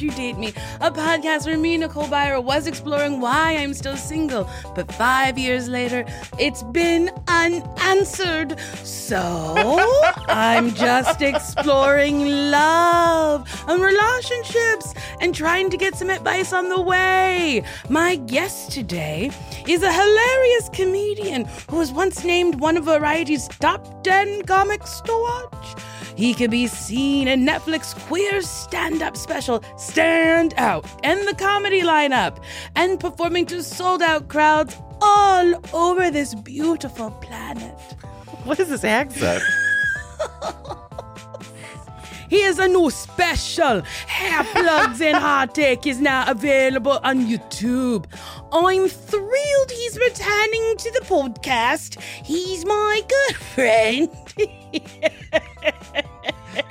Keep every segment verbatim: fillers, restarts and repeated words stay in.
You Date Me, a podcast where me, Nicole Byer, was exploring why I'm still single, but five years later, it's been unanswered, so I'm just exploring love and relationships and trying to get some advice on the way. My guest today is a hilarious comedian who was once named one of Variety's top ten comics to watch. He can be seen in Netflix's queer stand-up special, Stand Out, and the comedy lineup, and performing to sold-out crowds all over this beautiful planet. What is this accent? Here's a new special, Hair Plugs and Heartache, is now available on YouTube. I'm thrilled he's returning to the podcast. He's my good friend.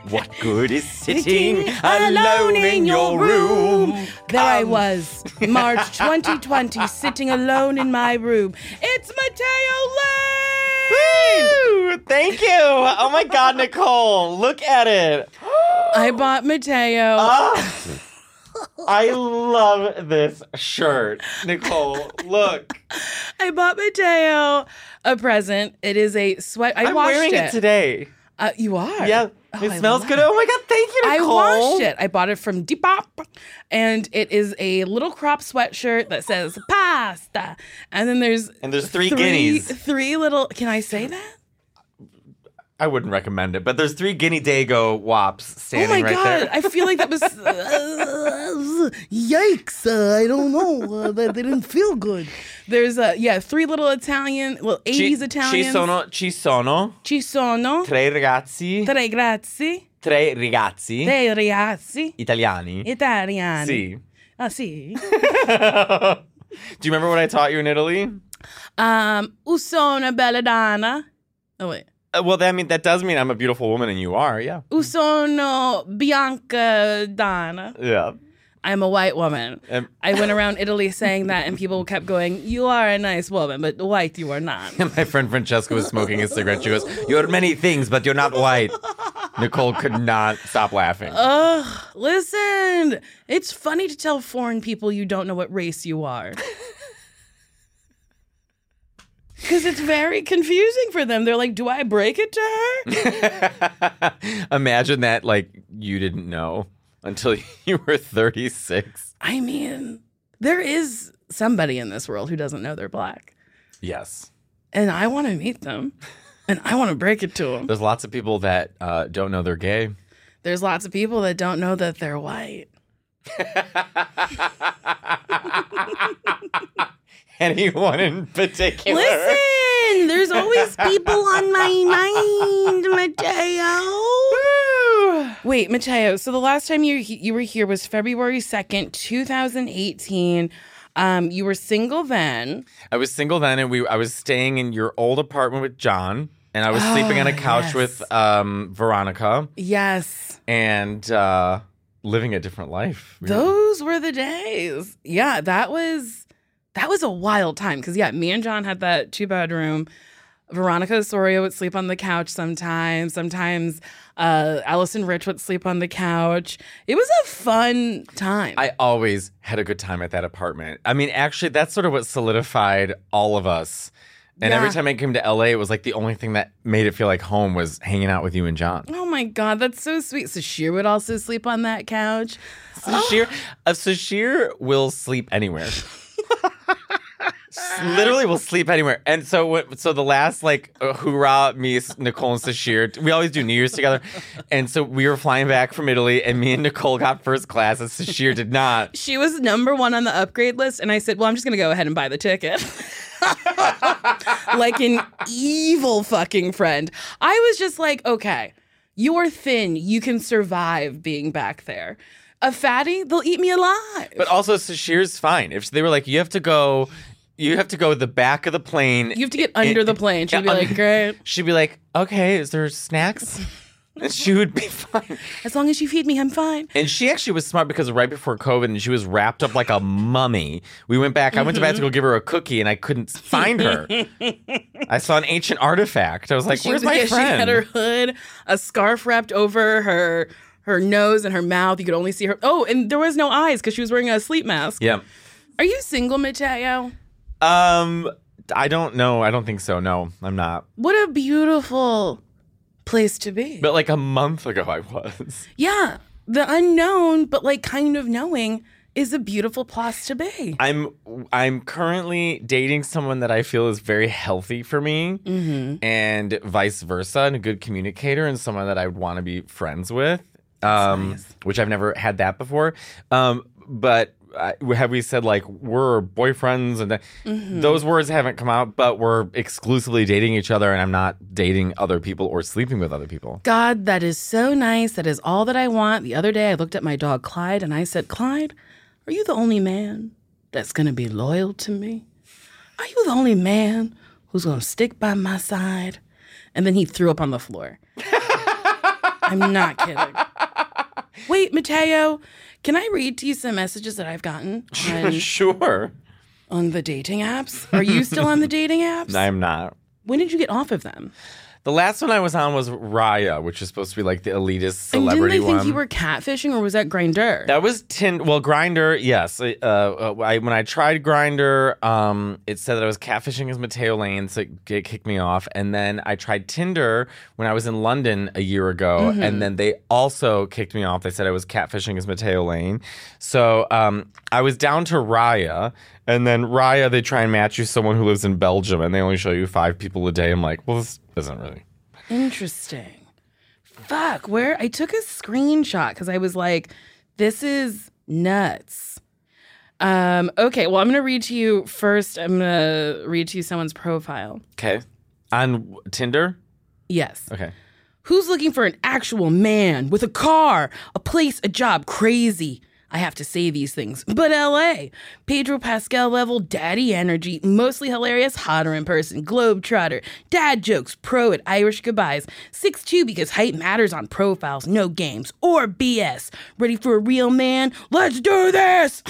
What good is sitting alone, alone in your room? room. There I was, March twenty twenty, sitting alone in my room. It's Matteo Lane! Woo! Thank you. Oh my God, Nicole, look at it. I bought Matteo. Oh. I love this shirt. Nicole, look. I bought Matteo a present. It is a sweat. I I'm washed wearing it, it today. Uh, you are? Yeah. Oh, it I smells good. It. Oh, my God. Thank you, Nicole. I washed it. I bought it from Depop. And it is a little crop sweatshirt that says pasta. And then there's... And there's three, three guineas. Three little... Can I say that? I wouldn't recommend it, but there's three guinea dago wops standing right there. Oh, my right God. There. I feel like that was... Uh, yikes. Uh, I don't know. Uh, that, they didn't feel good. There's, uh, yeah, three little Italian, well, eighties Ci, Italians. Ci sono, ci sono. Ci sono. Tre ragazzi. Tre grazie. Tre ragazzi. Tre ragazzi. Italiani. Italiani. Sì. Ah, sì. Do you remember what I taught you in Italy? Um, Usona bella donna. Oh, wait. Well, that mean that does mean I'm a beautiful woman, and you are, yeah. Sono bianca donna. Yeah. I'm a white woman. Um, I went around Italy saying that, and people kept going, "You are a nice woman, but white you are not." My friend Francesca was smoking a cigarette. She goes, "You're many things, but you're not white." Nicole could not stop laughing. Ugh! Listen, it's funny to tell foreign people you don't know what race you are. Because it's very confusing for them. They're like, do I break it to her? Imagine that, like, you didn't know until you were thirty-six. I mean, there is somebody in this world who doesn't know they're black. Yes. And I want to meet them. And I want to break it to them. There's lots of people that uh, don't know they're gay. There's lots of people that don't know that they're white. Anyone in particular? Listen, there's always always people on my mind, Matteo. Wait, Matteo, so the last time you you were here was February second, twenty eighteen. Um, you were single then. I was single then, and we I was staying in your old apartment with John. And I was oh, sleeping on a couch yes. with um, Veronica. Yes. And uh, living a different life. Really. Those were the days. Yeah, that was that was a wild time. Because, yeah, me and John had that two-bedroom. Veronica Osorio would sleep on the couch sometimes. Sometimes uh, Allison Rich would sleep on the couch. It was a fun time. I always had a good time at that apartment. I mean, actually, that's sort of what solidified all of us. And yeah. every time I came to L A, it was like the only thing that made it feel like home was hanging out with you and John. Oh, my God. That's so sweet. Sasheer would also sleep on that couch. Sasheer, oh. uh, Sasheer will sleep anywhere. Literally will sleep anywhere. And so so the last, like, uh, hoorah, me, Nicole, and Sasheer, we always do New Year's together. And so we were flying back from Italy, and me and Nicole got first class, and Sasheer did not. She was number one on the upgrade list, and I said, well, I'm just going to go ahead and buy the ticket. Like an evil fucking friend. I was just like, okay, you're thin. You can survive being back there. A fatty, they'll eat me alive. But also, Sasheer's fine. If they were like, you have to go, you have to go the back of the plane. You have to get under and, the plane. She'd yeah, be like, great. She'd be like, okay, is there snacks? And she would be fine. As long as you feed me, I'm fine. And she actually was smart because right before COVID, and she was wrapped up like a mummy. We went back. Mm-hmm. I went to bed to go give her a cookie, and I couldn't find her. I saw an ancient artifact. I was like, she where's was, my yeah, friend? She had her hood, a scarf wrapped over her her nose and her mouth. You could only see her. Oh, and there was no eyes because she was wearing a sleep mask. Yeah. Are you single, Matteo? Um, I don't know. I don't think so. No, I'm not. What a beautiful place to be. But like a month ago I was. Yeah. The unknown, but like kind of knowing is a beautiful place to be. I'm I'm currently dating someone that I feel is very healthy for me mm-hmm. and vice versa, and a good communicator and someone that I would want to be friends with, um, nice. Which I've never had that before. Um, but I, have we said like we're boyfriends and that, mm-hmm. those words haven't come out, but we're exclusively dating each other, and I'm not dating other people or sleeping with other people. God, that is so nice. That is all that I want. The other day I looked at my dog Clyde and I said, Clyde, are you the only man that's going to be loyal to me? Are you the only man who's going to stick by my side? And then he threw up on the floor. I'm not kidding. Wait, Matteo, can I read to you some messages that I've gotten? On, sure. On the dating apps? Are you still on the dating apps? I'm not. When did you get off of them? The last one I was on was Raya, which is supposed to be like the elitist celebrity one. And didn't they one. think you were catfishing, or was that Grindr? That was Tinder. Well, Grindr, yes. Uh, uh, I, when I tried Grindr, um, it said that I was catfishing as Matteo Lane, so it kicked me off. And then I tried Tinder when I was in London a year ago, mm-hmm. and then they also kicked me off. They said I was catfishing as Matteo Lane. So um, I was down to Raya. And then Raya, they try and match you someone who lives in Belgium, and they only show you five people a day. I'm like, well, this isn't really interesting. Fuck, where I took a screenshot because I was like, this is nuts. Um, okay, well, I'm gonna read to you first. I'm gonna read to you someone's profile. Okay, on Tinder. Yes. Okay. Who's looking for an actual man with a car, a place, a job? Crazy. I have to say these things, but L A, Pedro Pascal level, daddy energy, mostly hilarious, hotter in person, globetrotter, dad jokes, pro at Irish goodbyes, six two because height matters on profiles, no games or B S. Ready for a real man? Let's do this!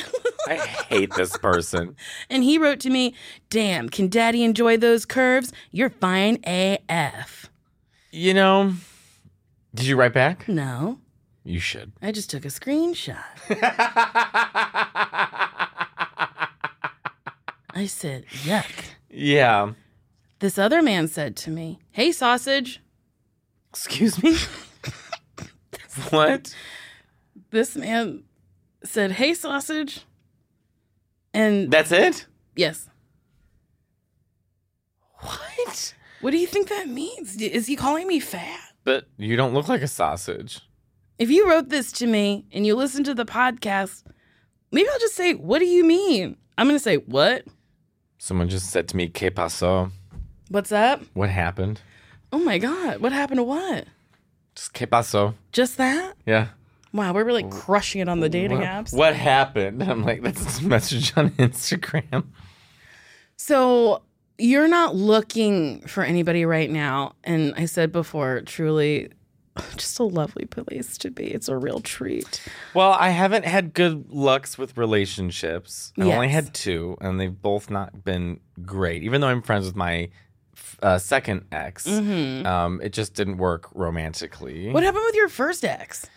I hate this person. And he wrote to me, damn, can daddy enjoy those curves? You're fine A F. You know, did you write back? No. You should. I just took a screenshot. I said, yuck. Yeah. This other man said to me, hey, sausage. Excuse me? What? This man said, hey, sausage. And that's it? Yes. What? What do you think that means? Is he calling me fat? But you don't look like a sausage. If you wrote this to me and you listen to the podcast, maybe I'll just say, what do you mean? I'm going to say, what? Someone just said to me, ¿Qué pasó? What's up? What happened? Oh my God. What happened to what? Just que pasó. Just that? Yeah. Wow, we're really crushing it on the dating what, apps. What happened? I'm like, that's a message on Instagram. So you're not looking for anybody right now. And I said before, truly, just a lovely place to be. It's a real treat. Well, I haven't had good lucks with relationships. I yes. only had two, and they've both not been great. Even though I'm friends with my uh, second ex, mm-hmm. um, it just didn't work romantically. What happened with your first ex?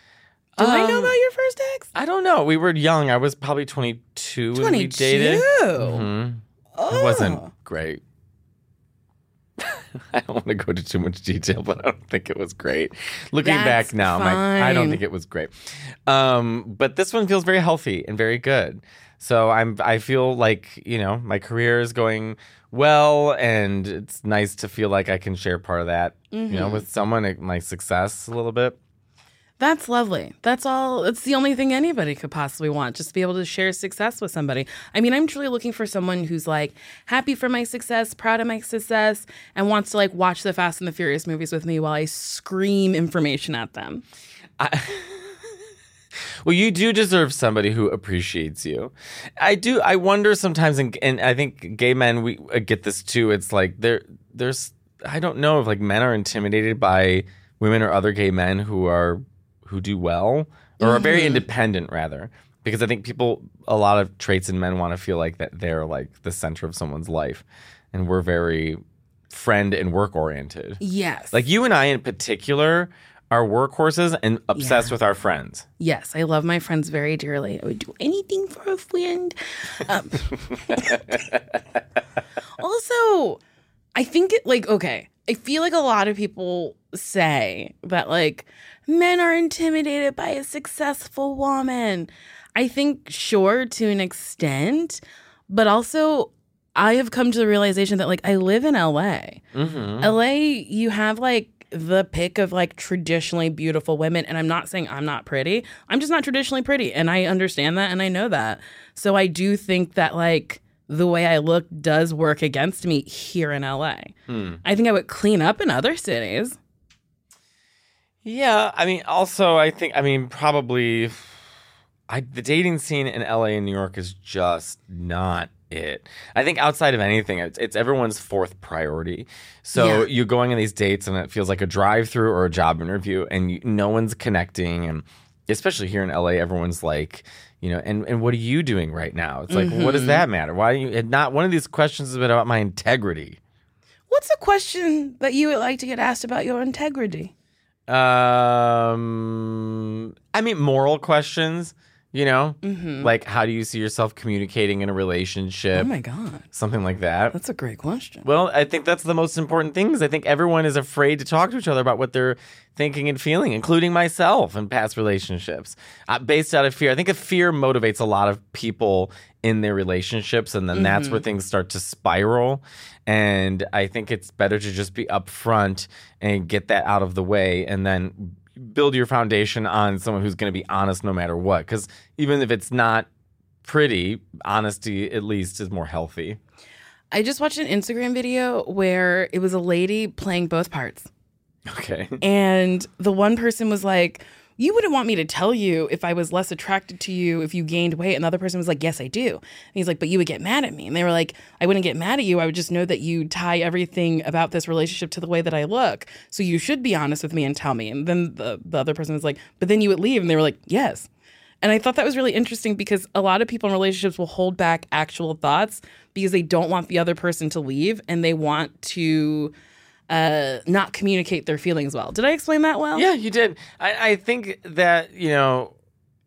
Do um, I know about your first ex? I don't know. We were young. I was probably twenty-two when we dated. Mm-hmm. Oh. It wasn't great. I don't want to go into too much detail, but I don't think it was great. Looking That's back now, my, I don't think it was great. Um, but this one feels very healthy and very good. So I'm, I feel like, you know, my career is going well, and it's nice to feel like I can share part of that, mm-hmm. you know, with someone, my success a little bit. That's lovely. That's all. It's the only thing anybody could possibly want, just to be able to share success with somebody. I mean, I'm truly looking for someone who's like happy for my success, proud of my success, and wants to like watch the Fast and the Furious movies with me while I scream information at them. I- Well, you do deserve somebody who appreciates you. I do. I wonder sometimes, and, and I think gay men, we get this too. It's like there, there's, I don't know if like men are intimidated by women or other gay men who are who do well, or are very independent, rather. Because I think people, a lot of traits in men want to feel like that they're like the center of someone's life. And we're very friend and work-oriented. Yes. Like you and I in particular are workhorses and obsessed yeah. with our friends. Yes, I love my friends very dearly. I would do anything for a friend. Um, also, I think it, like, okay, I feel like a lot of people say that, like, men are intimidated by a successful woman. I think, sure, to an extent, but also I have come to the realization that, like, I live in L A. Mm-hmm. L A, you have, like, the pick of, like, traditionally beautiful women, and I'm not saying I'm not pretty. I'm just not traditionally pretty, and I understand that, and I know that. So I do think that, like, the way I look does work against me here in L A. Hmm. I think I would clean up in other cities. Yeah, I mean, also, I think, I mean, probably, I, the dating scene in L A and New York is just not it. I think outside of anything, it's, it's everyone's fourth priority. So yeah. you're going on these dates, and it feels like a drive-through or a job interview, and you, no one's connecting, and especially here in L A, everyone's like, you know, and, and what are you doing right now? It's like, mm-hmm. what does that matter? Why are you? And not one of these questions has been about my integrity. What's a question that you would like to get asked about your integrity? Um, I mean, moral questions, you know, mm-hmm. like how do you see yourself communicating in a relationship? Oh, my God. Something like that. That's a great question. Well, I think that's the most important thing is I think everyone is afraid to talk to each other about what they're thinking and feeling, including myself in past relationships, uh, based out of fear. I think a fear motivates a lot of people in their relationships, and then mm-hmm. that's where things start to spiral. And I think it's better to just be upfront and get that out of the way and then build your foundation on someone who's going to be honest no matter what. Because even if it's not pretty, honesty at least is more healthy. I just watched an Instagram video where it was a lady playing both parts. Okay. And the one person was like, you wouldn't want me to tell you if I was less attracted to you if you gained weight. And the other person was like, yes, I do. And he's like, but you would get mad at me. And they were like, I wouldn't get mad at you. I would just know that you tie everything about this relationship to the way that I look. So you should be honest with me and tell me. And then the, the other person was like, but then you would leave. And they were like, yes. And I thought that was really interesting because a lot of people in relationships will hold back actual thoughts because they don't want the other person to leave and they want to Uh, not communicate their feelings well. Did I explain that well? Yeah, you did. I, I think that, you know,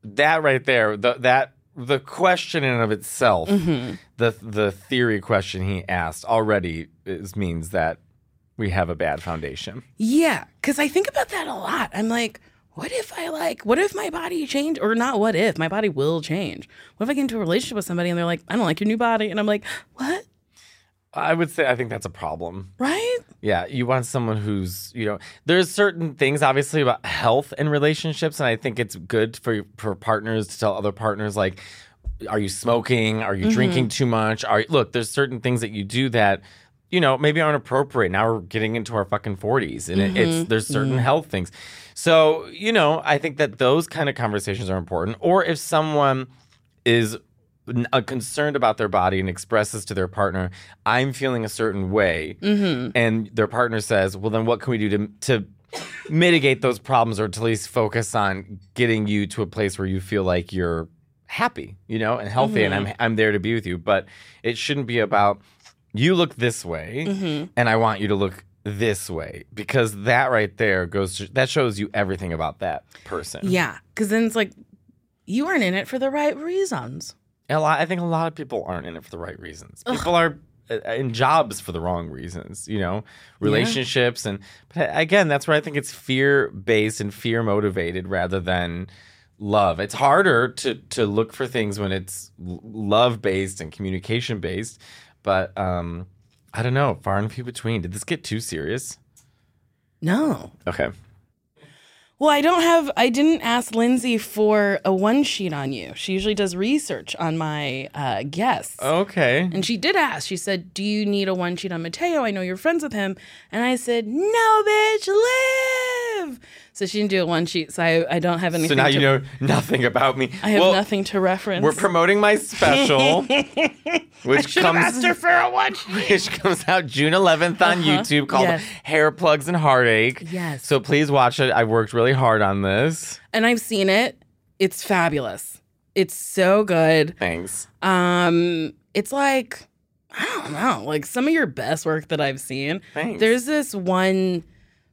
that right there, the, that the question in and of itself, mm-hmm. the the theory question he asked already is, means that we have a bad foundation. Yeah, because I think about that a lot. I'm like, what if I like, what if my body changed? Or not what if, my body will change. What if I get into a relationship with somebody and they're like, I don't like your new body? And I'm like, what? I would say I think that's a problem. Right? Yeah. You want someone who's, you know, there's certain things, obviously, about health and relationships. And I think it's good for, for partners to tell other partners, like, are you smoking? Are you mm-hmm. drinking too much? Are Look, there's certain things that you do that you know, maybe aren't appropriate. Now we're getting into our fucking forties, and mm-hmm. it, it's there's certain mm-hmm. health things. So, you know, I think that those kind of conversations are important. Or if someone is uh, concerned about their body and expresses to their partner, I'm feeling a certain way, mm-hmm. and their partner says, well, then what can we do to to mitigate those problems, or to at least focus on getting you to a place where you feel like you're happy, you know, and healthy, mm-hmm. and I'm I'm there to be with you. But it shouldn't be about, you look this way, mm-hmm. and I want you to look this way, because that right there goes to, that shows you everything about that person. Yeah, because then it's like, you aren't in it for the right reasons. A lot, I think a lot of people aren't in it for the right reasons. Ugh. People are in jobs for the wrong reasons, you know, relationships, yeah. and but again, that's where I think it's fear-based and fear-motivated rather than love. It's harder to to look for things when it's love-based and communication-based. But um, I don't know, far and few between. Did this get too serious? No. Okay. Well, I don't have, I didn't ask Lindsay for a one sheet on you. She usually does research on my uh, guests. Okay. And she did ask. She said, do you need a one sheet on Matteo? I know you're friends with him. And I said, no, bitch, live. So she didn't do a one sheet. So I, I don't have anything. So now to, you know nothing about me. I have well, nothing to reference. We're promoting my special, which comes asked her for a one sheet. Which comes out June eleventh on uh-huh. YouTube, called yes. Hair Plugs and Heartache. Yes. So please watch it. I worked really hard on this, and I've seen it. It's fabulous. It's so good. Thanks. Um, it's like, I don't know, like some of your best work that I've seen. Thanks. There's this one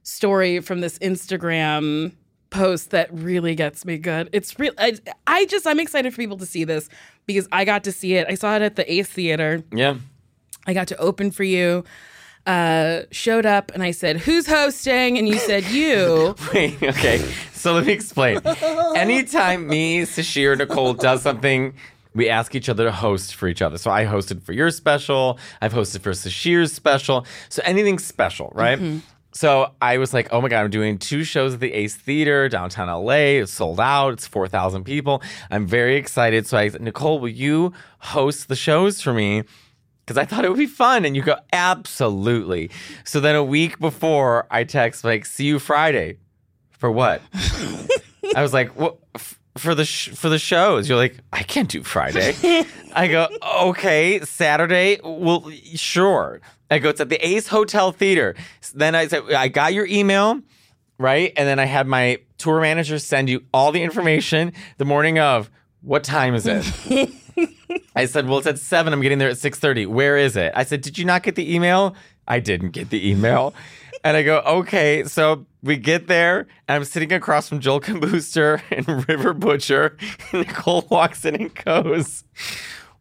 story from this Instagram post that really gets me good. It's real. I, I just I'm excited for people to see this, because I got to see it. I saw it at the Ace Theater. Yeah. I got to open for you. Uh, showed up, and I said, who's hosting? And you said, you. Wait, okay. So let me explain. Anytime me, Sasheer, Nicole does something, we ask each other to host for each other. So I hosted for your special. I've hosted for Sasheer's special. So anything special, right? Mm-hmm. So I was like, oh my God, I'm doing two shows at the Ace Theater, downtown L A. It's sold out. It's four thousand people. I'm very excited. So I said, Nicole, will you host the shows for me? Because I thought it would be fun. And you go, absolutely. So then a week before, I text, like, see you Friday. For what? I was like, what? F- for the sh- for the shows. You're like, I can't do Friday. I go, okay, Saturday? Well, sure. I go, it's at the Ace Hotel Theater. So then I said, I got your email, right? And then I had my tour manager send you all the information the morning of. What time is it? I said, well, it's at seven. I'm getting there at six thirty. Where is it? I said, did you not get the email? I didn't get the email. And I go, okay. So we get there, and I'm sitting across from Joel Kim Booster and River Butcher. And Nicole walks in and goes,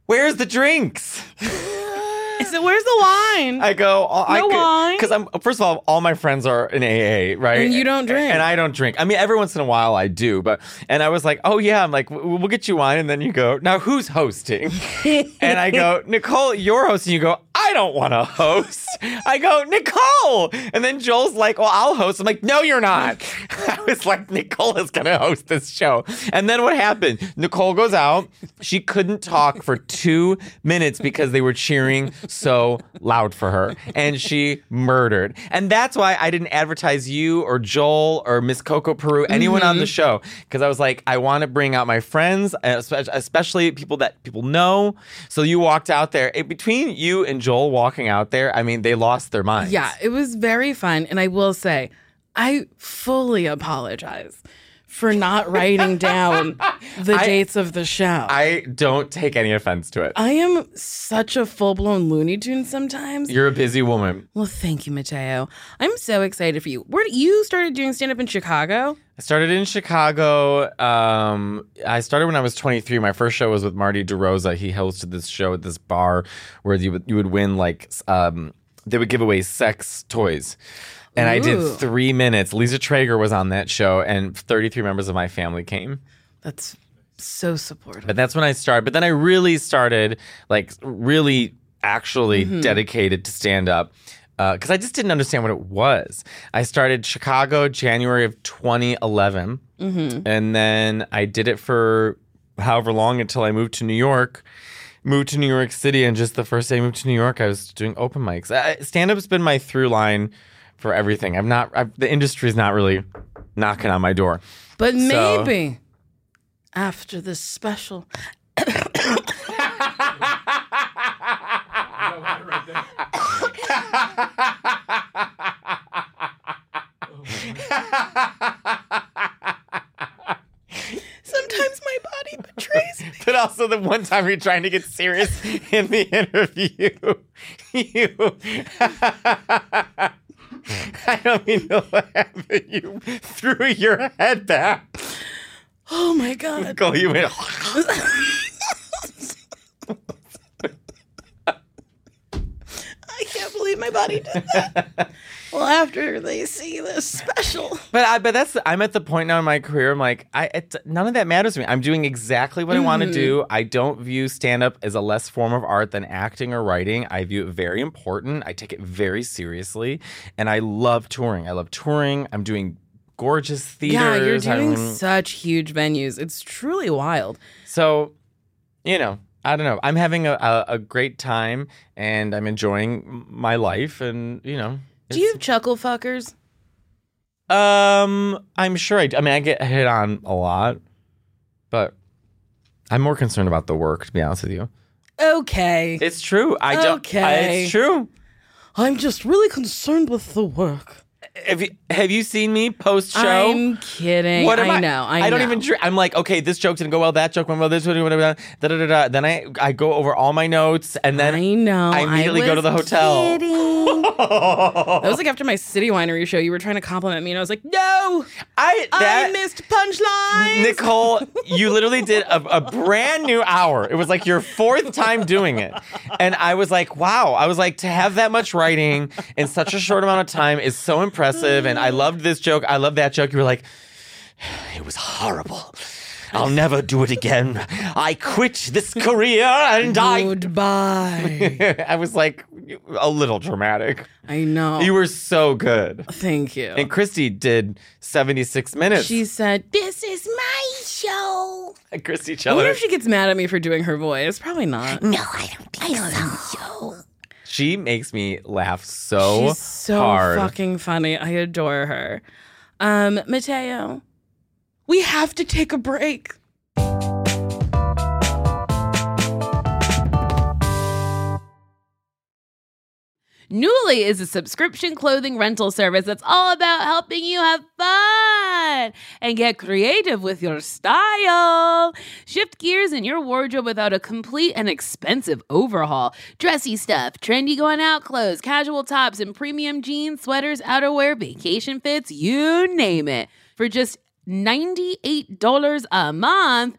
where's the drinks? I said, where's the wine? I go, oh, no I could, wine. Because I'm, first of all, all my friends are in A A, right? And you don't drink. And I don't drink. I mean, every once in a while I do, but, and I was like, oh yeah, I'm like, we'll get you wine. And then you go, now who's hosting? And I go, Nicole, you're hosting. You go, I don't want to host. I go, Nicole. And then Joel's like, well, I'll host. I'm like, no, you're not. I was like, Nicole is going to host this show. And then what happened? Nicole goes out. She couldn't talk for two minutes because they were cheering so loud for her, and she murdered. And that's why I didn't advertise you or Joel or Miss Coco Peru, anyone mm-hmm. on the show, because I was like, I want to bring out my friends, especially people that people know. So you walked out there. It, between you and Joel walking out there, I mean, they lost their minds. Yeah, it was very fun. And I will say, I fully apologize for not writing down the I, dates of the show. I don't take any offense to it. I am such a full-blown Looney Tune sometimes. You're a busy woman. Well, thank you, Matteo. I'm so excited for you. Where you started doing stand-up in Chicago? I started in Chicago. Um, I started when I was twenty-three. My first show was with Marty DeRosa. He hosted this show at this bar where you would, you would win, like, um, they would give away sex toys. And Ooh. I did three minutes. Lisa Traeger was on that show, and thirty-three members of my family came. That's so supportive. But that's when I started. But then I really started, like, really actually mm-hmm. dedicated to stand-up, because uh, I just didn't understand what it was. I started Chicago January of twenty eleven, mm-hmm. and then I did it for however long until I moved to New York. moved to New York City, and just the first day I moved to New York, I was doing open mics. Uh, stand-up's been my through line for everything. I'm not, I've, the industry's not really knocking on my door. But so. Maybe after this special... Sometimes my body betrays me. But also the one time you're trying to get serious in the interview, you... I don't mean to laugh, but you threw your head back. Oh, my God. Nicole, you went... I can't believe my body did that. Well, after they see this special. But I but that's I'm at the point now in my career, I'm like, I it, none of that matters to me. I'm doing exactly what mm-hmm. I want to do. I don't view stand-up as a less form of art than acting or writing. I view it very important. I take it very seriously. And I love touring. I love touring. I'm doing gorgeous theaters. Yeah, you're doing I'm, such huge venues. It's truly wild. So, you know. I don't know. I'm having a, a, a great time, and I'm enjoying my life, and, you know. Do you have chuckle fuckers? Um, I'm sure I do. I mean, I get hit on a lot, but I'm more concerned about the work, to be honest with you. Okay. It's true. I don't. Okay. I, it's true. I'm just really concerned with the work. Have you, have you seen me post-show? I'm kidding. What am I, I know. I, I don't know. even... Tr- I'm like, okay, this joke didn't go well. That joke went well. This joke went well. Da, da, da, da. Then I, I go over all my notes, and then I, know, I immediately I go to the hotel. That was like after my City Winery show. You were trying to compliment me, and I was like, no! I, that, I missed punchlines! Nicole, you literally did a, a brand new hour. It was like your fourth time doing it. And I was like, wow. I was like, to have that much writing in such a short amount of time is so impressive. And I loved this joke. I loved that joke. You were like, it was horrible. I'll never do it again. I quit this career and I... Goodbye. I was like, a little dramatic. I know. You were so good. Thank you. And Christy did seventy-six minutes. She said, this is my show. And Christy Chiller. I wonder if she gets mad at me for doing her voice. Probably not. No, I don't think I so. Show. She makes me laugh so She's so hard. Fucking funny. I adore her. Um, Matteo, we have to take a break. Nuuly is a subscription clothing rental service that's all about helping you have fun and get creative with your style. Shift gears in your wardrobe without a complete and expensive overhaul. Dressy stuff, trendy going out clothes, casual tops, and premium jeans, sweaters, outerwear, vacation fits, you name it. For just ninety-eight dollars a month,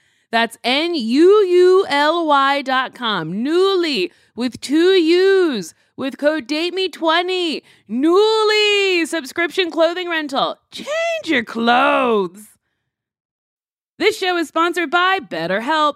That's N U U L Y dot com. Nuuly with two U's with code DATEME twenty. Nuuly subscription clothing rental. Change your clothes. This show is sponsored by BetterHelp.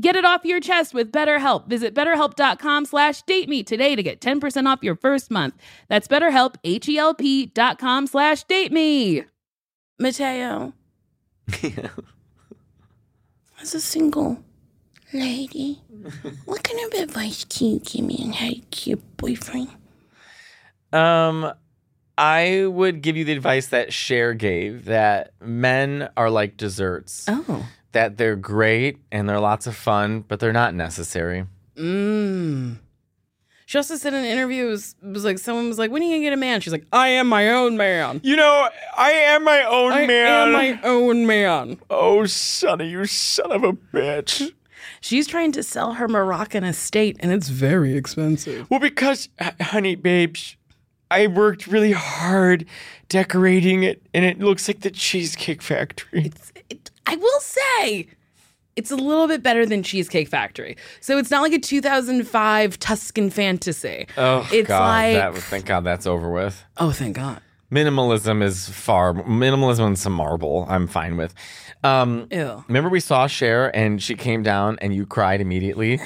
Get it off your chest with BetterHelp. Visit BetterHelp.com slash date me today to get ten percent off your first month. That's BetterHelp, H-E-L-P dot com slash date me. Matteo. Yeah. As a single lady, what kind of advice can you give me on how to keep a boyfriend? Um, I would give you the advice that Cher gave, that men are like desserts. Oh. That they're great and they're lots of fun, but they're not necessary. Mm. She also said in an interview, it was, it was like, someone was like, when are you going to get a man? She's like, I am my own man. You know, I am my own I man. I am my own man. Oh, sonny, you son of a bitch. She's trying to sell her Moroccan estate, and it's very expensive. Well, because, honey, babes, I worked really hard decorating it, and it looks like the Cheesecake Factory. It's, it, I will say, it's a little bit better than Cheesecake Factory. So it's not like a two thousand five Tuscan fantasy. Oh, it's God. Like, that, thank God that's over with. Oh, thank God. Minimalism is far. Minimalism and some marble, I'm fine with. Um, Ew. Remember we saw Cher and she came down and you cried immediately?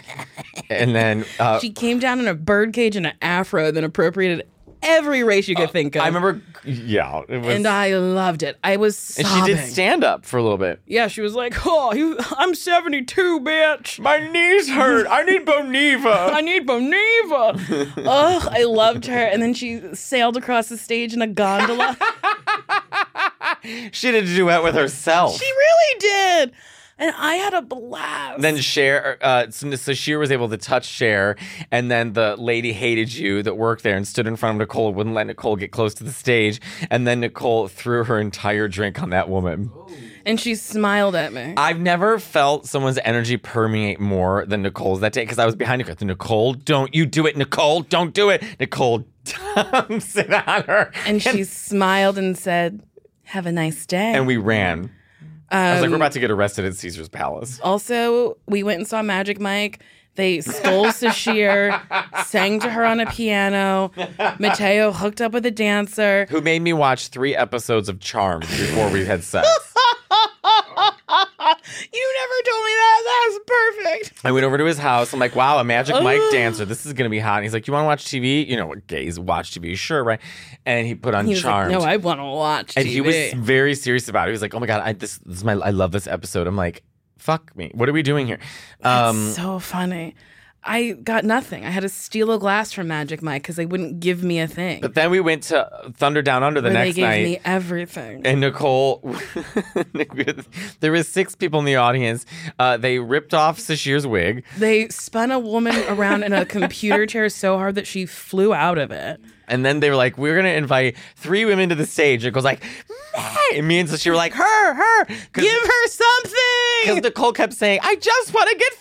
And then... Uh, she came down in a birdcage and an afro, then appropriated every race you could uh, think of. I remember, yeah. It was, and I loved it. I was sobbing. And she did stand up for a little bit. Yeah, she was like, oh, you, I'm seventy-two, bitch. My knees hurt. I need Boniva. I need Boniva. Oh, I loved her. And then she sailed across the stage in a gondola. She did a duet with herself. She really did. And I had a blast. Then Cher, uh, so Sasheer was able to touch Cher, and then the lady hated you that worked there and stood in front of Nicole, wouldn't let Nicole get close to the stage, and then Nicole threw her entire drink on that woman. And she smiled at me. I've never felt someone's energy permeate more than Nicole's that day, because I was behind her. Nicole, don't you do it, Nicole, don't do it. Nicole dumps it on her. And, and she smiled and said, have a nice day. And we ran. Um, I was like, we're about to get arrested at Caesar's Palace. Also, we went and saw Magic Mike. They stole Sasheer, sang to her on a piano. Matteo hooked up with a dancer. Who made me watch three episodes of Charmed before we had sex. You never told me that. That was perfect. I went over to his house. I'm like, wow, a Magic Mike dancer. This is going to be hot. And he's like, you want to watch T V? You know what gays watch T V. Sure, right? And he put on he was Charmed. Like, no, I want to watch T V. And he was very serious about it. He was like, oh my God, I, this, this is my, I love this episode. I'm like, fuck me. What are we doing here? Um, That's so funny. I got nothing. I had to steal a glass from Magic Mike because they wouldn't give me a thing. But then we went to Thunder Down Under the Where next night. They gave night, me everything. And Nicole, there was six people in the audience. Uh, they ripped off Sasheer's wig. They spun a woman around in a computer chair so hard that she flew out of it. And then they were like, we're going to invite three women to the stage. It goes like, Meh! And me and Sasheer were like, her, her. Give her something. Because Nicole kept saying, I just want to get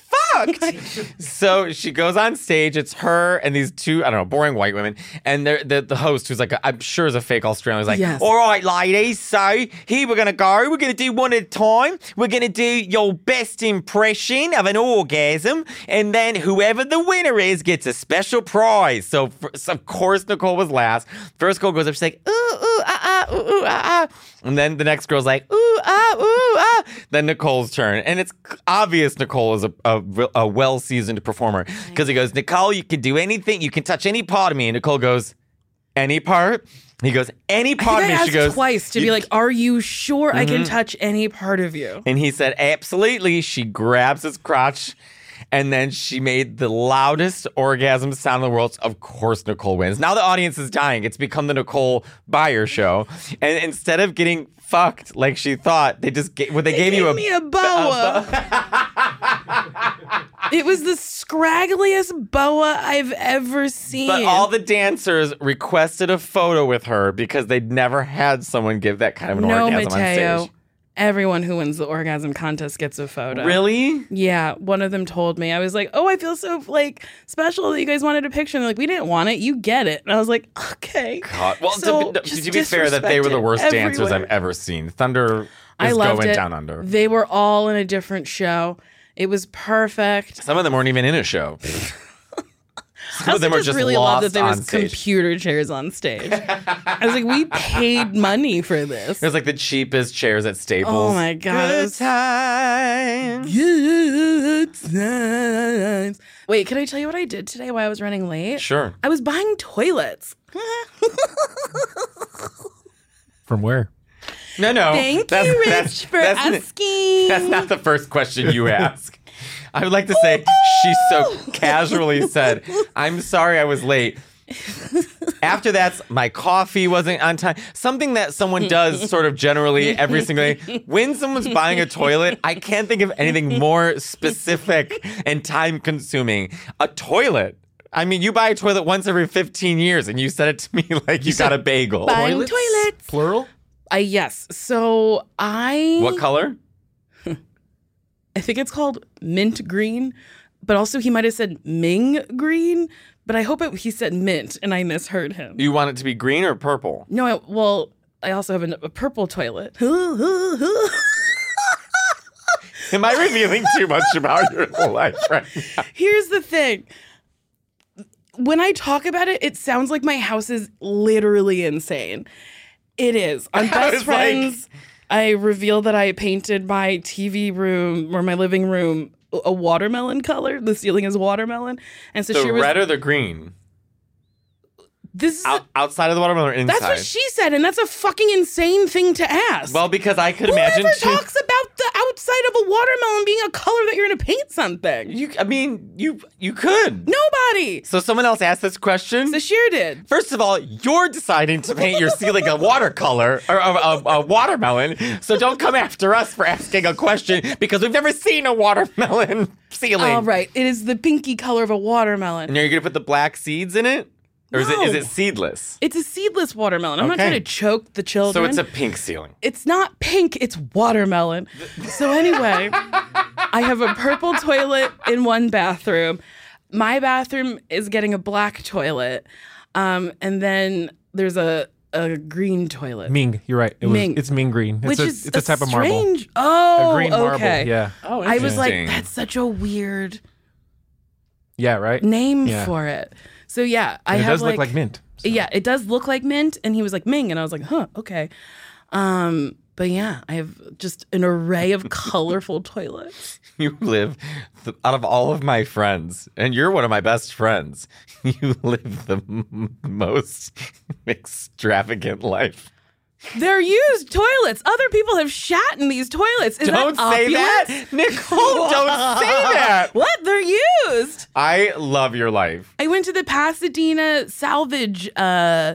fucked. So she goes on stage. It's her and these two, I don't know, boring white women. And the, the host, who's like, a, I'm sure is a fake Australian, is like, yes. All right, ladies. So here we're going to go. We're going to do one at a time. We're going to do your best impression of an orgasm. And then whoever the winner is gets a special prize. So, for, so of course, Nicole was last. First girl goes up, she's like, ooh, ooh, ah, ah, ooh, ooh, ah, ah. And then the next girl's like, ooh, ah, ooh, ah. Then Nicole's turn. And it's obvious Nicole is a, a, a well-seasoned performer. Because he goes, Nicole, you can do anything. You can touch any part of me. And Nicole goes, any part? He goes, any part of me. She goes twice to be like, are you sure mm-hmm. I can touch any part of you? And he said, absolutely. She grabs his crotch. And then she made the loudest orgasm sound in the world. Of course, Nicole wins. Now the audience is dying. It's become the Nicole Byer show. And instead of getting fucked like she thought, they just gave, well, they, they gave, gave you a, me a boa. A boa. It was the scraggliest boa I've ever seen. But all the dancers requested a photo with her because they'd never had someone give that kind of an no, orgasm Matteo. On stage. Everyone who wins the orgasm contest gets a photo. Really? Yeah. One of them told me. I was like, oh, I feel so like special that you guys wanted a picture. And they're like, we didn't want it. You get it. And I was like, okay. God. Well, so to, to, to be fair, that they were the worst everywhere. dancers I've ever seen. Thunder is I loved going it. down under. They were all in a different show. It was perfect. Some of them weren't even in a show. Some I also of them just, just really loved that there was stage. computer chairs on stage. I was like, we paid money for this. It was like the cheapest chairs at Staples. Oh my god! Good times. Good times. Wait, can I tell you what I did today? Why I was running late? Sure. I was buying toilets. From where? No, no. Thank that's, you, Rich, that's, for that's, asking. That's not the first question you ask. I would like to say she so casually said, I'm sorry I was late. After that, my coffee wasn't on time. Something that someone does sort of generally every single day. When someone's buying a toilet, I can't think of anything more specific and time-consuming. A toilet. I mean, you buy a toilet once every fifteen years, and you said it to me like you so got a bagel. Buying toilets? toilets. Plural? Uh, yes. So I... What color? I think it's called mint green, but also he might have said Ming green, but I hope it, he said mint and I misheard him. You want it to be green or purple? No, I, well, I also have a, a purple toilet. Am I revealing too much about your whole life right now? Here's the thing. When I talk about it, it sounds like my house is literally insane. It is. I'm best friends... Like- I reveal that I painted my T V room or my living room a watermelon color. The ceiling is watermelon. And so the she was, red or the green? This is Out, a, outside of the watermelon or inside? That's what she said, and that's a fucking insane thing to ask. Well, because I could Whoever imagine... Whoever talks too- about the outside of a watermelon being a color that you're going to paint something? You, I mean, you you could. Nobody. So someone else asked this question? Sasheer did. First of all, you're deciding to paint your ceiling a watercolor, or a, a, a watermelon, so don't come after us for asking a question, because we've never seen a watermelon ceiling. All right, it is the pinky color of a watermelon. And are you going to put the black seeds in it? Or no. is, it, is it seedless? It's a seedless watermelon. I'm okay. not trying to choke the children. So it's a pink ceiling. It's not pink. It's watermelon. So anyway, I have a purple toilet in one bathroom. My bathroom is getting a black toilet. Um, and then there's a, a green toilet. Ming. You're right. It was, Ming. It's Ming green. It's Which a, is it's a, a type strange, of marble. Oh, a green okay. marble. Yeah. Oh, I was like, that's such a weird yeah, right? name yeah. for it. So, yeah, I and it have does like, look like mint. So. Yeah, it does look like mint. And he was like, Ming. And I was like, huh, okay. Um, but, yeah, I have just an array of colorful toilets. You live, th- out of all of my friends, and you're one of my best friends, you live the m- most extravagant life. They're used toilets. Other people have shat in these toilets. Is don't that say that, Nicole. Don't say that. What? They're used. I love your life. I went to the Pasadena Salvage uh,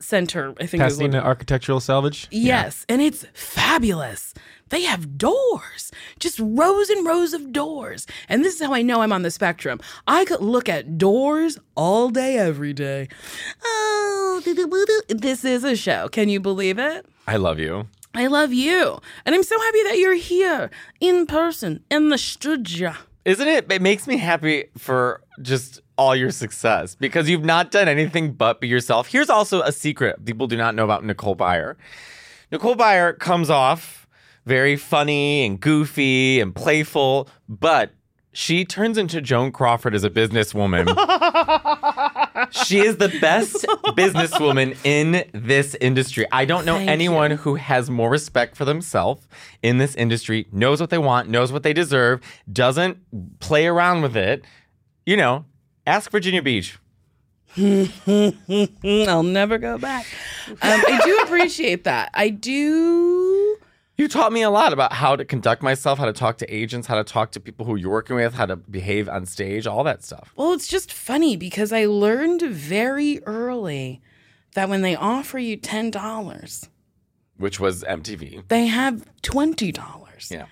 Center. I think Pasadena it was Architectural Salvage. Yes, yeah. And it's fabulous. They have doors, just rows and rows of doors. And this is how I know I'm on the spectrum. I could look at doors all day, every day. Oh, this is a show. Can you believe it? I love you. I love you. And I'm so happy that you're here in person, in the studio. Isn't it? It makes me happy for just all your success because you've not done anything but be yourself. Here's also a secret people do not know about Nicole Byer. Nicole Byer comes off very funny and goofy and playful, but she turns into Joan Crawford as a businesswoman. She is the best businesswoman in this industry. I don't know Thank anyone you. who has more respect for themselves in this industry, knows what they want, knows what they deserve, doesn't play around with it. You know, ask Virginia Beach. I'll never go back. Um, I do appreciate that. I do... You taught me a lot about how to conduct myself, how to talk to agents, how to talk to people who you're working with, how to behave on stage, all that stuff. Well, it's just funny because I learned very early that when they offer you ten dollars. Which was M T V. They have twenty dollars. Yeah.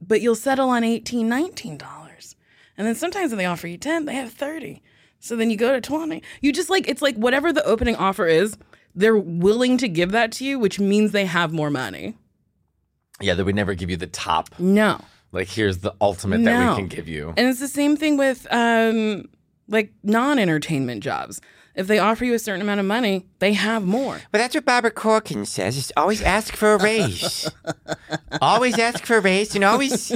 But you'll settle on eighteen dollars, nineteen dollars. And then sometimes when they offer you ten dollars, they have thirty dollars. So then you go to twenty dollars. You just like, it's like whatever the opening offer is, they're willing to give that to you, which means they have more money. Yeah, they would never give you the top. No. Like, here's the ultimate no. that we can give you. And it's the same thing with, um, like, non-entertainment jobs. If they offer you a certain amount of money, they have more. But that's what Barbara Corcoran says. Is always ask for a raise. Always ask for a raise. And always,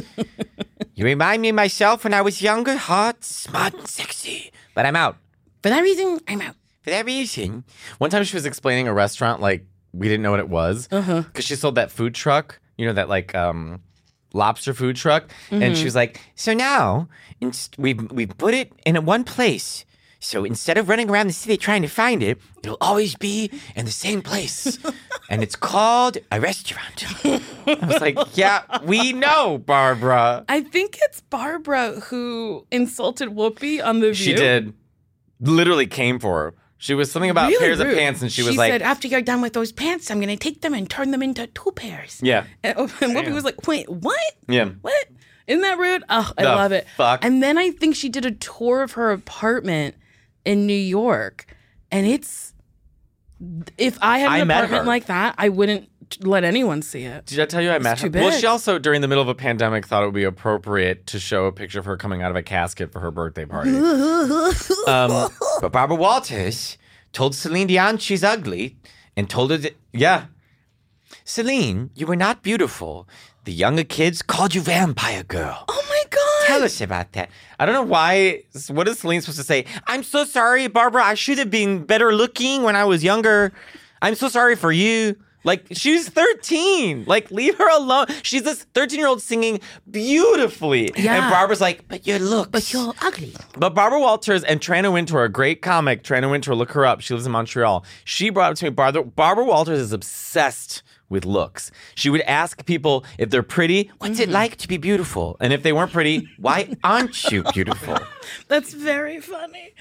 you remind me of myself when I was younger, hot, smart, sexy. But I'm out. For that reason, I'm out. For that reason. One time she was explaining a restaurant, like, we didn't know what it was. Because uh-huh. she sold that food truck. You know, that, like, um, lobster food truck. Mm-hmm. And she was like, so now, inst- we we put it in one place. So instead of running around the city trying to find it, it'll always be in the same place. And it's called a restaurant. I was like, yeah, we know, Barbara. I think it's Barbara who insulted Whoopi on The View. She did. Literally came for her. She was something about really pairs rude. Of pants, and she was she like... She said, after you're done with those pants, I'm going to take them and turn them into two pairs. Yeah. And, and Whoopi was like, wait, what? Yeah. What? Isn't that rude? Oh, I the love it. Fuck? And then I think she did a tour of her apartment in New York, and it's... If I had an I apartment like that, I wouldn't let anyone see it. Did I tell you I it's met her? Big. Well, she also, during the middle of a pandemic, thought it would be appropriate to show a picture of her coming out of a casket for her birthday party. um, but Barbara Walters told Celine Dion she's ugly and told her that, yeah. Celine, you were not beautiful. The younger kids called you vampire girl. Oh my God. Tell us about that. I don't know why. What is Celine supposed to say? I'm so sorry, Barbara. I should have been better looking when I was younger. I'm so sorry for you. Like, she's thirteen. Like, leave her alone. She's this thirteen-year-old singing beautifully. Yeah. And Barbara's like, but your looks. But you're ugly. But Barbara Walters and Tranna Wintour, a great comic. Tranna Wintour, look her up. She lives in Montreal. She brought up to me, Barbara, Barbara Walters is obsessed with looks. She would ask people if they're pretty, what's mm-hmm. it like to be beautiful? And if they weren't pretty, why aren't you beautiful? That's very funny.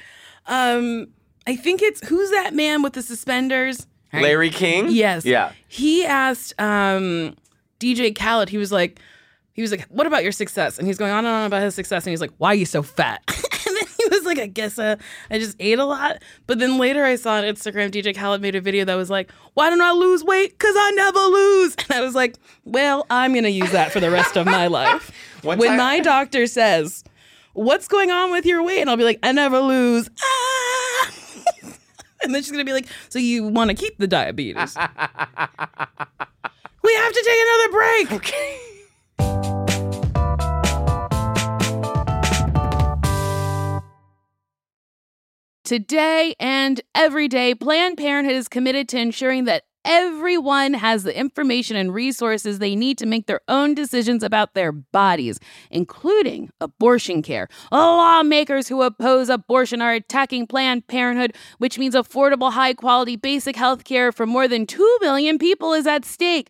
Um, I think it's, who's that man with the suspenders? Larry King? Yes. Yeah. He asked um, D J Khaled, he was like, he was like, what about your success? And he's going on and on about his success. And he's like, why are you so fat? And then he was like, I guess uh, I just ate a lot. But then later I saw on Instagram, D J Khaled made a video that was like, why don't I lose weight? Because I never lose. And I was like, well, I'm going to use that for the rest of my life. When time- my doctor says, what's going on with your weight? And I'll be like, I never lose. Ah! And then she's going to be like, so you want to keep the diabetes? We have to take another break. Okay. Today and every day, Planned Parenthood is committed to ensuring that everyone has the information and resources they need to make their own decisions about their bodies, including abortion care. Lawmakers who oppose abortion are attacking Planned Parenthood, which means affordable, high-quality, basic health care for more than two million people is at stake.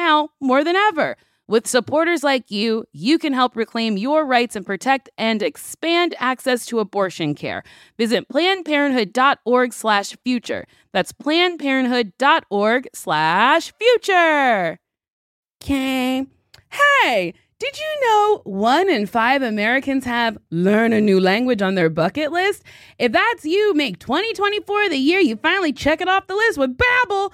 Now more than ever. With supporters like you, you can help reclaim your rights and protect and expand access to abortion care. Visit planned parenthood dot org slash future. That's planned parenthood dot org slash future. Okay. Hey, did you know one in five Americans have learn a new language on their bucket list? If that's you, make twenty twenty-four the year you finally check it off the list with Babbel.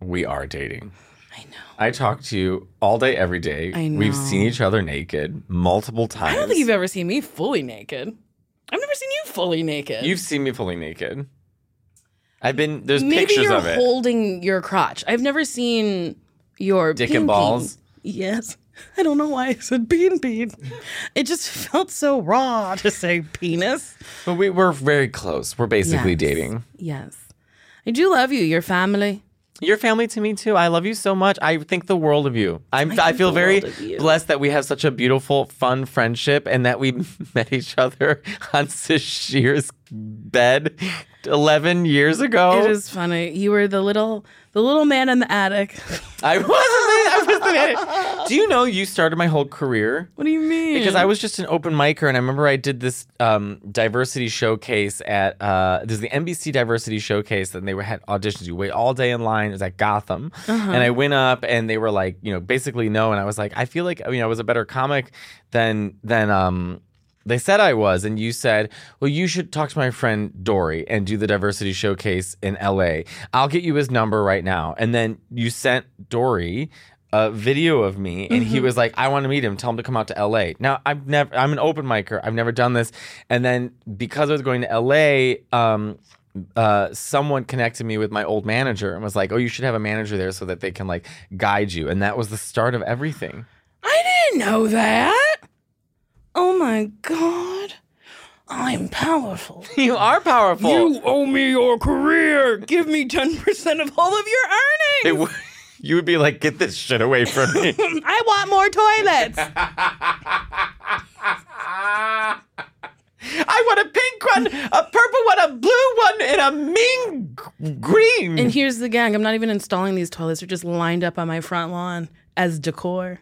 We are dating. I know. I talk to you all day, every day. I know. We've seen each other naked multiple times. I don't think you've ever seen me fully naked. I've never seen you fully naked. You've seen me fully naked. I've been, there's Maybe pictures of it. Maybe you're holding your crotch. I've never seen your dick and balls. Bean. Yes. I don't know why I said bean bean. It just felt so raw to say penis. But we were very close. We're basically yes. dating. Yes. I do love you, your family. Your family to me, too. I love you so much. I think the world of you. I'm, I, I feel very blessed that we have such a beautiful, fun friendship and that we met each other on Sasheer's bed eleven years ago. It is funny. You were the little the little man in the attic. I wasn't. I wasn't in it. Do you know you started my whole career? What do you mean? Because I was just an open micer, and I remember I did this um, diversity showcase at uh, there's the N B C diversity showcase, and they were, had auditions. You wait all day in line. It was at Gotham, uh-huh. and I went up, and they were like, you know, basically no, and I was like, I feel like, you know, I was a better comic than than um. They said I was, and you said, well, you should talk to my friend Dory and do the diversity showcase in L A. I'll get you his number right now. And then you sent Dory a video of me, and mm-hmm. he was like, I want to meet him. Tell him to come out to L A. Now, I've never, I'm an open micer. I've never done this. And then because I was going to L A, um, uh, someone connected me with my old manager and was like, oh, you should have a manager there so that they can like guide you. And that was the start of everything. I didn't know that. Oh, my God. I'm powerful. You are powerful. You owe me your career. Give me ten percent of all of your earnings. It w- you would be like, get this shit away from me. I want more toilets. I want a pink one, a purple one, a blue one, and a mean g- green. And here's the gang. I'm not even installing these toilets. They're just lined up on my front lawn as decor.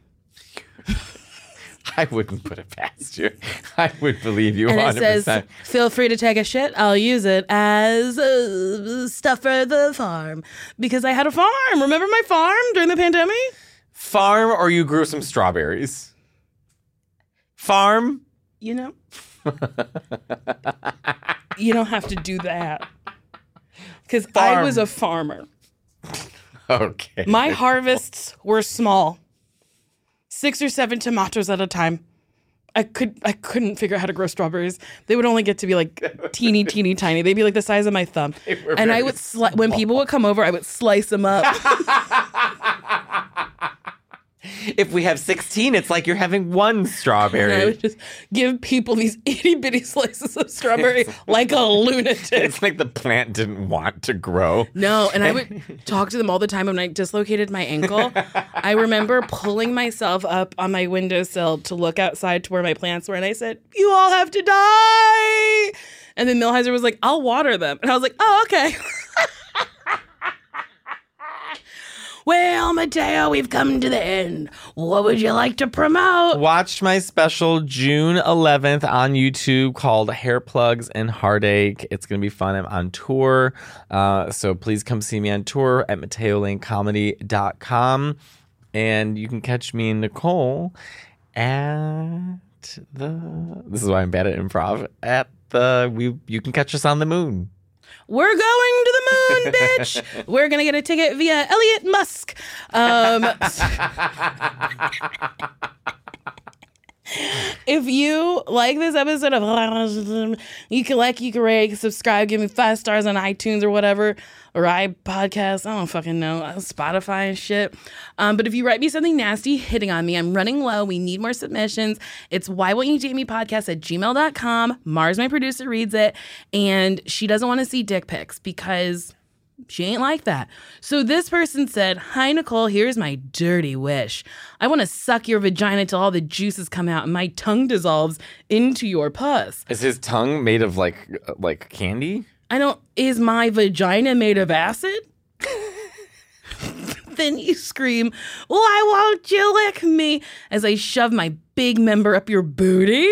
I wouldn't put it past you. I would believe you and one hundred percent. And it says, feel free to take a shit. I'll use it as uh, stuff for the farm. Because I had a farm. Remember my farm during the pandemic? Farm or you grew some strawberries? Farm? You know. You don't have to do that. Because I was a farmer. Okay. My harvests were small. Six or seven tomatoes at a time. I could I couldn't figure out how to grow strawberries. They would only get to be like teeny, teeny, tiny. They'd be like the size of my thumb. And I would sli- when people would come over, I would slice them up. If we have sixteen, it's like you're having one strawberry. And I would just give people these itty bitty slices of strawberry like a lunatic. It's like the plant didn't want to grow. No, and I would talk to them all the time. When I dislocated my ankle, I remember pulling myself up on my windowsill to look outside to where my plants were. And I said, you all have to die. And then Milhiser was like, I'll water them. And I was like, oh, okay. Well, Matteo, we've come to the end. What would you like to promote? Watch my special June eleventh on YouTube called Hair Plugs and Heartache. It's going to be fun. I'm on tour. Uh, so please come see me on tour at matteo lane comedy dot com. And you can catch me and Nicole at the... This is why I'm bad at improv. At the... we You can catch us on the moon. We're going to the moon, bitch. We're going to get a ticket via Elliot Musk. Um, if If you like this episode of You Can Like, You Can Rate, subscribe, give me five stars on iTunes or whatever, or iPodcast, I don't fucking know, Spotify and shit. Um, but if you write me something nasty hitting on me, I'm running low. We need more submissions. It's why won't you date me podcast at gmail dot com. Mars, my producer, reads it, and she doesn't want to see dick pics because she ain't like that. So this person said, "Hi, Nicole, here's my dirty wish. I want to suck your vagina till all the juices come out and my tongue dissolves into your pus." Is his tongue made of like like candy? I don't, is my vagina made of acid? Then you scream, "Why won't you lick me?" as I shove my big member up your booty.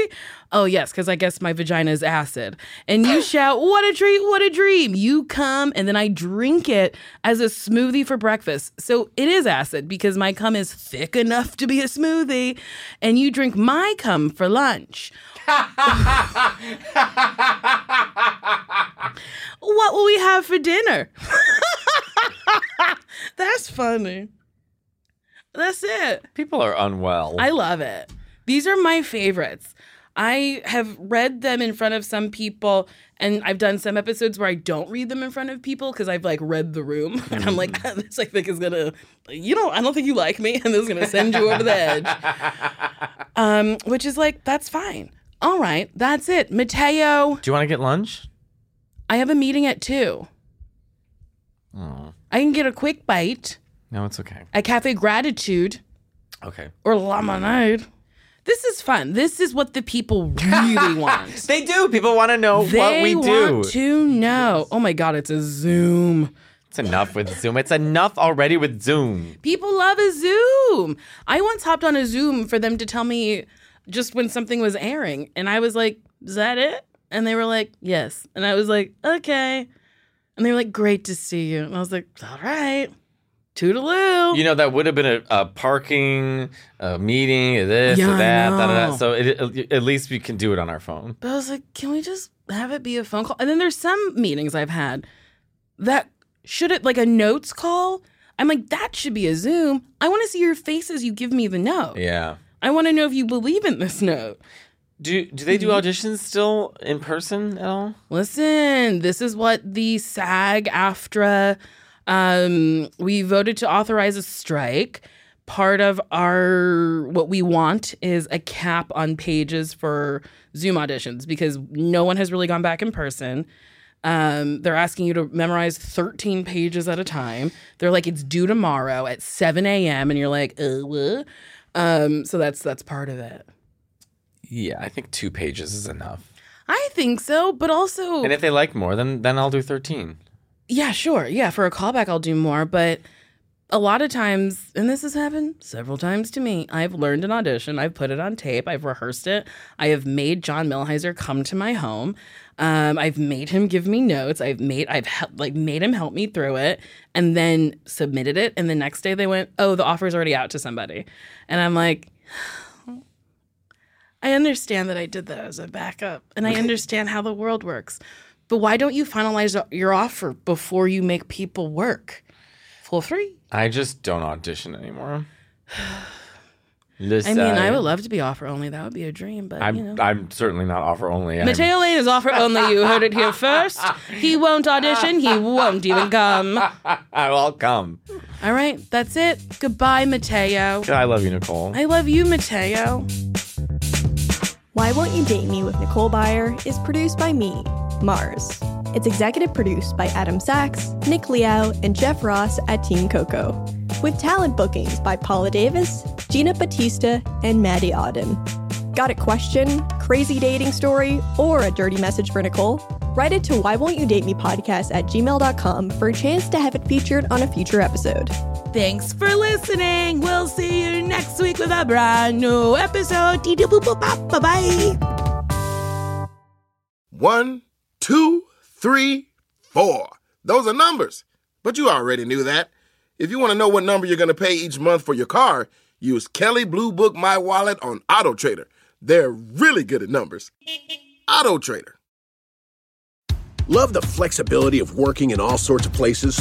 Oh, yes, because I guess my vagina is acid. And you shout, "What a treat, what a dream." You come, and then I drink it as a smoothie for breakfast. So it is acid because my cum is thick enough to be a smoothie. And you drink my cum for lunch. What will we have for dinner? That's funny. That's it. People are unwell. I love it. These are my favorites. I have read them in front of some people, and I've done some episodes where I don't read them in front of people because I've, like, read the room. And I'm like, this, I think, is going to, you know, I don't think you like me, and this is going to send you over the edge. Um, which is like, that's fine. All right. That's it. Matteo. Do you want to get lunch? I have a meeting at two. Oh. I can get a quick bite. No, it's okay. At Cafe Gratitude. Okay. Or Lemonade. This is fun. This is what the people really want. They do. People want to know they what we do. They want to know. Oh, my God. It's a Zoom. It's enough with Zoom. It's enough already with Zoom. People love a Zoom. I once hopped on a Zoom for them to tell me just when something was airing. And I was like, "Is that it?" And they were like, "Yes." And I was like, "Okay." And they were like, "Great to see you." And I was like, "All right. Toodaloo." You know, that would have been a, a parking, a meeting, a this, yeah, a that, da, da, da. So it, at least we can do it on our phone. But I was like, can we just have it be a phone call? And then there's some meetings I've had that should it, like a notes call. I'm like, that should be a Zoom. I want to see your face as you give me the note. Yeah. I want to know if you believe in this note. Do do they do auditions still in person at all? Listen, this is what the SAG-AFTRA... Um, we voted to authorize a strike. Part of our, what we want is a cap on pages for Zoom auditions because no one has really gone back in person. Um, they're asking you to memorize thirteen pages at a time. They're like, it's due tomorrow at seven a.m. And you're like, uh, um, so that's, that's part of it. Yeah. I think two pages is enough. I think so, but also. And if they like more, then, then I'll do thirteen. Yeah, sure. Yeah, for a callback, I'll do more. But a lot of times, and this has happened several times to me, I've learned an audition. I've put it on tape. I've rehearsed it. I have made John Milhiser come to my home. Um, I've made him give me notes. I've made I've he- like made him help me through it, and then submitted it. And the next day they went, "Oh, the offer's already out to somebody," and I'm like, I understand that I did that as a backup, and I understand how the world works. But why don't you finalize your offer before you make people work for free? I just don't audition anymore. Listen, I mean, I would love to be offer only. That would be a dream. But I'm, you know. I'm certainly not offer only. Matteo Lane is offer only. You heard it here first. He won't audition. He won't even come. I will come. All right, that's it. Goodbye, Matteo. I love you, Nicole. I love you, Matteo. Why Won't You Date Me with Nicole Byer is produced by me, Mars. It's executive produced by Adam Sachs, Nick Liao, and Jeff Ross at Team Coco, with talent bookings by Paula Davis, Gina Batista, and Maddie Auden. Got a question, crazy dating story, or a dirty message for Nicole? Write it to whywon'tyoudatemepodcast at gmail dot com for a chance to have it featured on a future episode. Thanks for listening. We'll see you next week with a brand new episode. Bye-bye. One, two, three, four. Those are numbers, but you already knew that. If you want to know what number you're going to pay each month for your car, use Kelley Blue Book My Wallet on AutoTrader. They're really good at numbers. AutoTrader. Love the flexibility of working in all sorts of places?